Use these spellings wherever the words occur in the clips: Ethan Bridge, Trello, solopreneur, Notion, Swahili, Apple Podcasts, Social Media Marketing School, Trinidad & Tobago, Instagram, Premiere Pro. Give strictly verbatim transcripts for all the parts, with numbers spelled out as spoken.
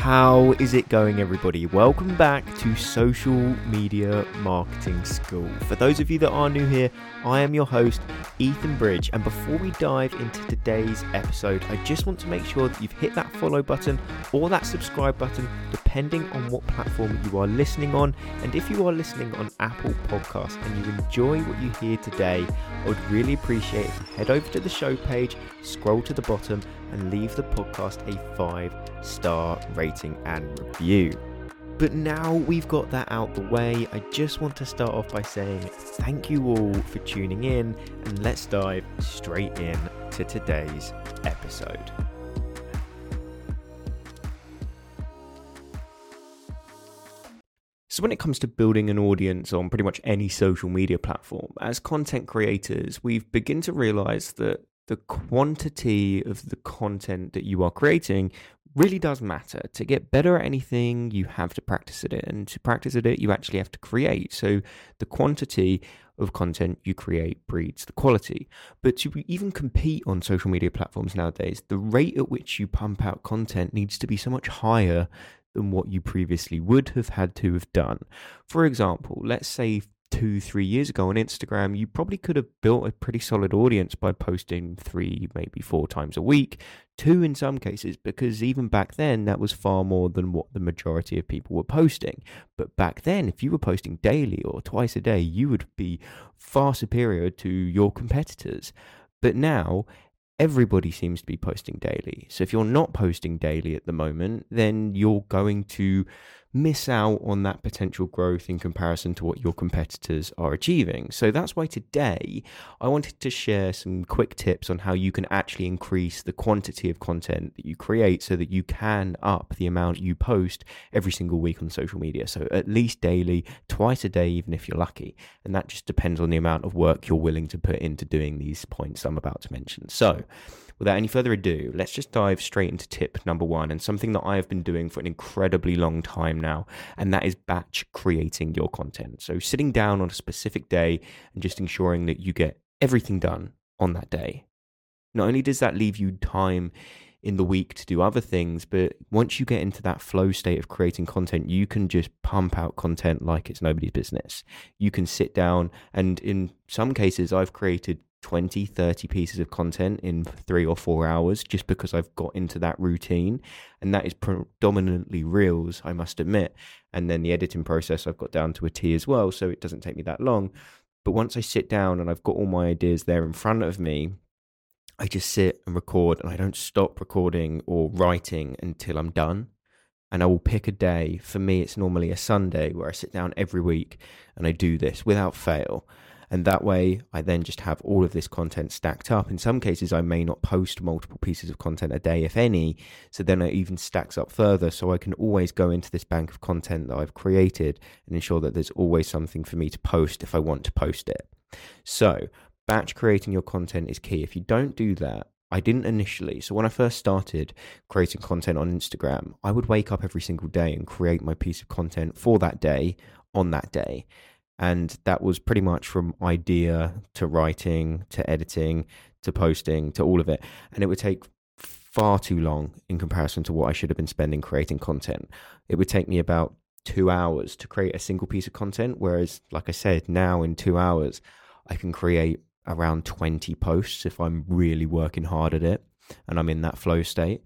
How is it going, everybody? Welcome back to Social Media Marketing School. For those of you that are new here, I am your host, Ethan Bridge. And before we dive into today's episode, I just want to make sure that you've hit that follow button or that subscribe button, depending on what platform you are listening on. And if you are listening on Apple Podcasts and you enjoy what you hear today, I would really appreciate if you head over to the show page, scroll to the bottom, and leave the podcast a five-star rating and review. But now we've got that out the way, I just want to start off by saying thank you all for tuning in, and let's dive straight in to today's episode. So when it comes to building an audience on pretty much any social media platform, as content creators, we've begun to realize that the quantity of the content that you are creating really does matter. To get better at anything, you have to practice at it. And to practice at it, you actually have to create. So the quantity of content you create breeds the quality. But to even compete on social media platforms nowadays, the rate at which you pump out content needs to be so much higher than what you previously would have had to have done. For example, let's say two, three years ago on Instagram, you probably could have built a pretty solid audience by posting three, maybe four times a week, two in some cases, because even back then, that was far more than what the majority of people were posting. But back then, if you were posting daily or twice a day, you would be far superior to your competitors. But now, everybody seems to be posting daily. So if you're not posting daily at the moment, then you're going to miss out on that potential growth in comparison to what your competitors are achieving. So that's why today I wanted to share some quick tips on how you can actually increase the quantity of content that you create so that you can up the amount you post every single week on social media. So at least daily, twice a day, even if you're lucky. And that just depends on the amount of work you're willing to put into doing these points I'm about to mention. So without any further ado, let's just dive straight into tip number one, and something that I have been doing for an incredibly long time now, and that is batch creating your content. So sitting down on a specific day and just ensuring that you get everything done on that day. Not only does that leave you time in the week to do other things, but once you get into that flow state of creating content, you can just pump out content like it's nobody's business. You can sit down, and in some cases I've created twenty, thirty pieces of content in three or four hours just because I've got into that routine. And that is predominantly reels, I must admit. And then the editing process I've got down to a T as well, so it doesn't take me that long. But once I sit down and I've got all my ideas there in front of me, I just sit and record, and I don't stop recording or writing until I'm done. And I will pick a day. For me, it's normally a Sunday where I sit down every week and I do this without fail. And that way, I then just have all of this content stacked up. In some cases, I may not post multiple pieces of content a day, if any. So then it even stacks up further. So I can always go into this bank of content that I've created and ensure that there's always something for me to post if I want to post it. So batch creating your content is key. If you don't do that, I didn't initially. So when I first started creating content on Instagram, I would wake up every single day and create my piece of content for that day on that day. And that was pretty much from idea to writing, to editing, to posting, to all of it. And it would take far too long in comparison to what I should have been spending creating content. It would take me about two hours to create a single piece of content. Whereas, like I said, now in two hours, I can create around twenty posts if I'm really working hard at it and I'm in that flow state.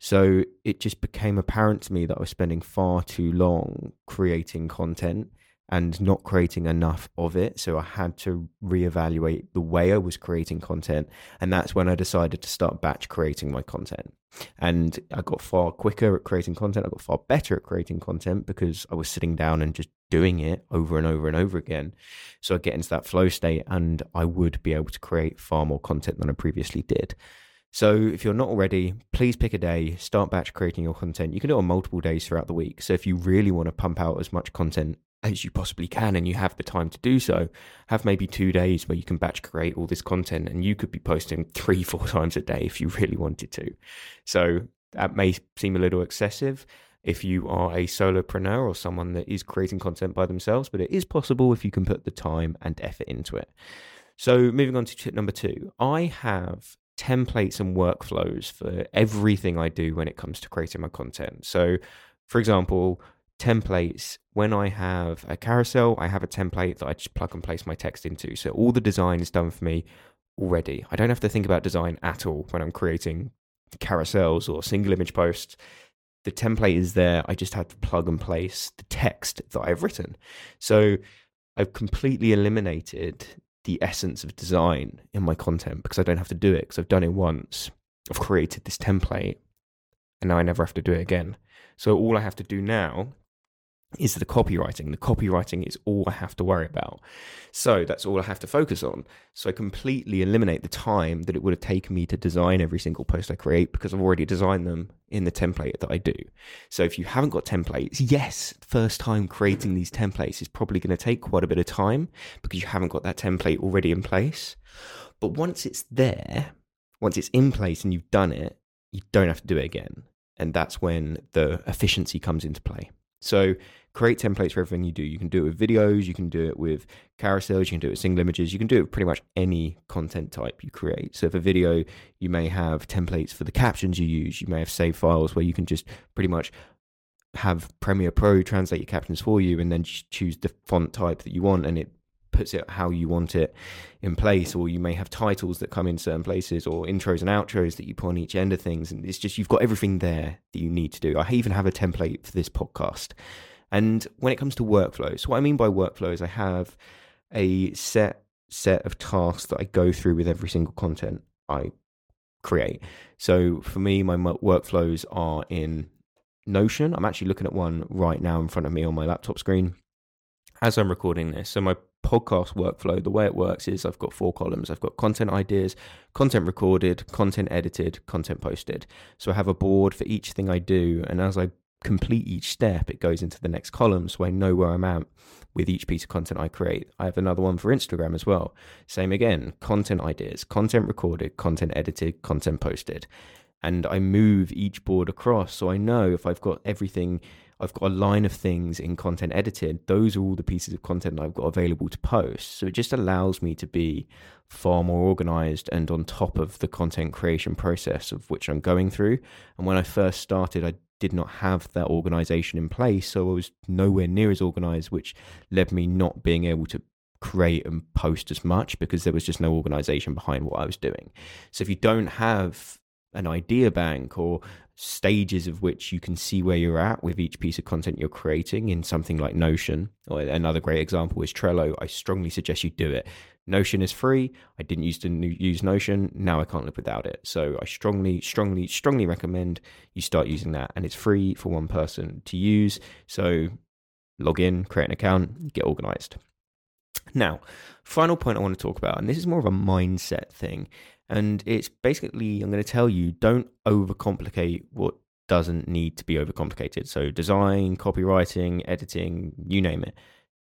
So it just became apparent to me that I was spending far too long creating content and not creating enough of it. So I had to reevaluate the way I was creating content. And that's when I decided to start batch creating my content. And I got far quicker at creating content. I got far better at creating content because I was sitting down and just doing it over and over and over again. So I get into that flow state and I would be able to create far more content than I previously did. So if you're not already, please pick a day, start batch creating your content. You can do it on multiple days throughout the week. So if you really want to pump out as much content as you possibly can and you have the time to do so, have maybe two days where you can batch create all this content, and you could be posting three, four times a day if you really wanted to. So that may seem a little excessive if you are a solopreneur or someone that is creating content by themselves, but it is possible if you can put the time and effort into it. So moving on to tip number two, I have templates and workflows for everything I do when it comes to creating my content. So, for example, templates, when I have a carousel, I have a template that I just plug and place my text into. So all the design is done for me already. I don't have to think about design at all when I'm creating carousels or single image posts. The template is there. I just have to plug and place the text that I've written. So I've completely eliminated the essence of design in my content because I don't have to do it, because I've done it once. I've created this template and now I never have to do it again. So all I have to do now is the copywriting. The copywriting is all I have to worry about. So that's all I have to focus on. So I completely eliminate the time that it would have taken me to design every single post I create, because I've already designed them in the template that I do. So if you haven't got templates, yes, first time creating these templates is probably going to take quite a bit of time because you haven't got that template already in place. But once it's there, once it's in place and you've done it, you don't have to do it again. And that's when the efficiency comes into play. So create templates for everything you do. You can do it with videos, you can do it with carousels, you can do it with single images, you can do it with pretty much any content type you create. So for video, you may have templates for the captions you use. You may have save files where you can just pretty much have Premiere Pro translate your captions for you and then choose the font type that you want and it puts it how you want it in place. Or you may have titles that come in certain places, or intros and outros that you put on each end of things, and it's just you've got everything there that you need to do. I even have a template for this podcast. And when it comes to workflows, what I mean by workflows, I have a set set of tasks that I go through with every single content I create. So for me, my workflows are in Notion. I'm actually looking at one right now in front of me on my laptop screen as I'm recording this. So my podcast workflow, the way it works is I've got four columns. I've got content ideas, content recorded, content edited, content posted. So I have a board for each thing I do, and as I complete each step, it goes into the next column, so I know where I'm at with each piece of content I create. I have another one for Instagram as well. Same again, content ideas, content recorded, content edited, content posted. And I move each board across, so I know if I've got everything, I've got a line of things in content edited, those are all the pieces of content I've got available to post. So it just allows me to be far more organized and on top of the content creation process of which I'm going through. And when I first started, I did not have that organization in place, so I was nowhere near as organized, which led me not being able to create and post as much because there was just no organization behind what I was doing. So if you don't have an idea bank or stages of which you can see where you're at with each piece of content you're creating in something like Notion, or another great example is Trello, I strongly suggest you do it. Notion is free. I didn't used to use Notion. Now I can't live without it. So I strongly, strongly, strongly recommend you start using that. And it's free for one person to use. So log in, create an account, get organized. Now, final point I want to talk about, and this is more of a mindset thing. And it's basically, I'm going to tell you, don't overcomplicate what doesn't need to be overcomplicated. So design, copywriting, editing, you name it.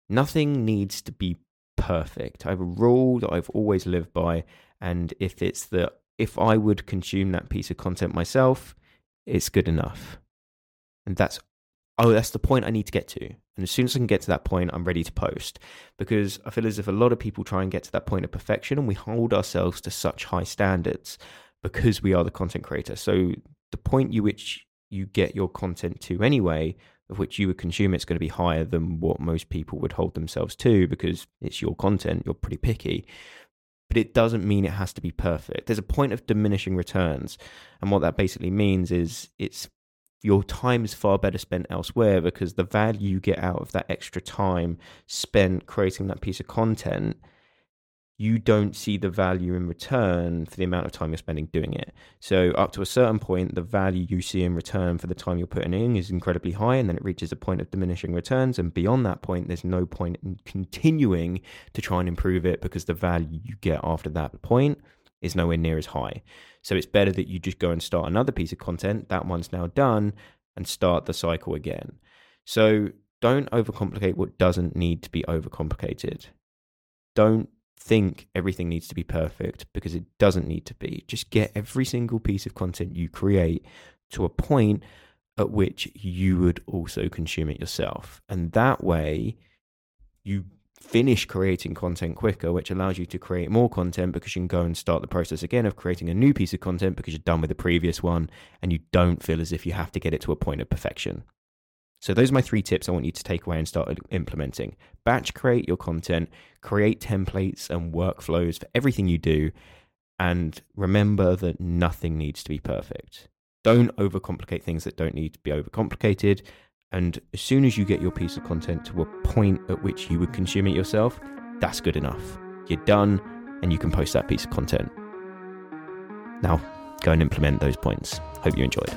Nothing needs to be perfect. I have a rule that I've always lived by. And if it's the, if I would consume that piece of content myself, it's good enough. And that's, oh, that's the point I need to get to. And as soon as I can get to that point, I'm ready to post. Because I feel as if a lot of people try and get to that point of perfection, and we hold ourselves to such high standards because we are the content creator. So the point you which you get your content to anyway, of which you would consume, it's going to be higher than what most people would hold themselves to because it's your content, you're pretty picky. But it doesn't mean it has to be perfect. There's a point of diminishing returns. And what that basically means is it's your time is far better spent elsewhere, because the value you get out of that extra time spent creating that piece of content, you don't see the value in return for the amount of time you're spending doing it. So up to a certain point, the value you see in return for the time you're putting in is incredibly high, and then it reaches a point of diminishing returns. And beyond that point, there's no point in continuing to try and improve it because the value you get after that point is nowhere near as high. So it's better that you just go and start another piece of content. That one's now done, and start the cycle again. So don't overcomplicate what doesn't need to be overcomplicated. Don't think everything needs to be perfect because it doesn't need to be. Just get every single piece of content you create to a point at which you would also consume it yourself. And that way you finish creating content quicker, which allows you to create more content because you can go and start the process again of creating a new piece of content because you're done with the previous one and you don't feel as if you have to get it to a point of perfection. So those are my three tips I want you to take away and start implementing. Batch create your content, create templates and workflows for everything you do, and remember that nothing needs to be perfect. Don't overcomplicate things that don't need to be overcomplicated. And as soon as you get your piece of content to a point at which you would consume it yourself, that's good enough. You're done and you can post that piece of content. Now, go and implement those points. Hope you enjoyed.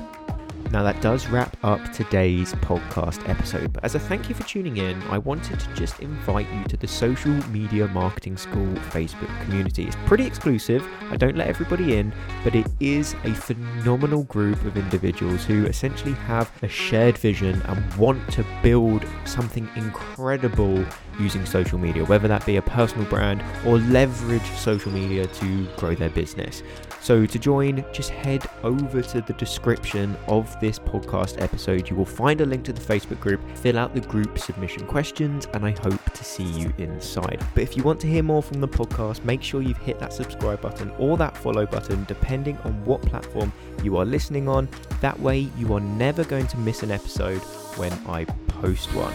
Now that does wrap up today's podcast episode, but as a thank you for tuning in, I wanted to just invite you to the Social Media Marketing School Facebook community. It's pretty exclusive, I don't let everybody in, but it is a phenomenal group of individuals who essentially have a shared vision and want to build something incredible using social media, whether that be a personal brand or leverage social media to grow their business. So to join, just head over to the description of this podcast episode. You will find a link to the Facebook group, fill out the group submission questions, and I hope to see you inside. But if you want to hear more from the podcast, make sure you've hit that subscribe button or that follow button, depending on what platform you are listening on. That way you are never going to miss an episode when I post one.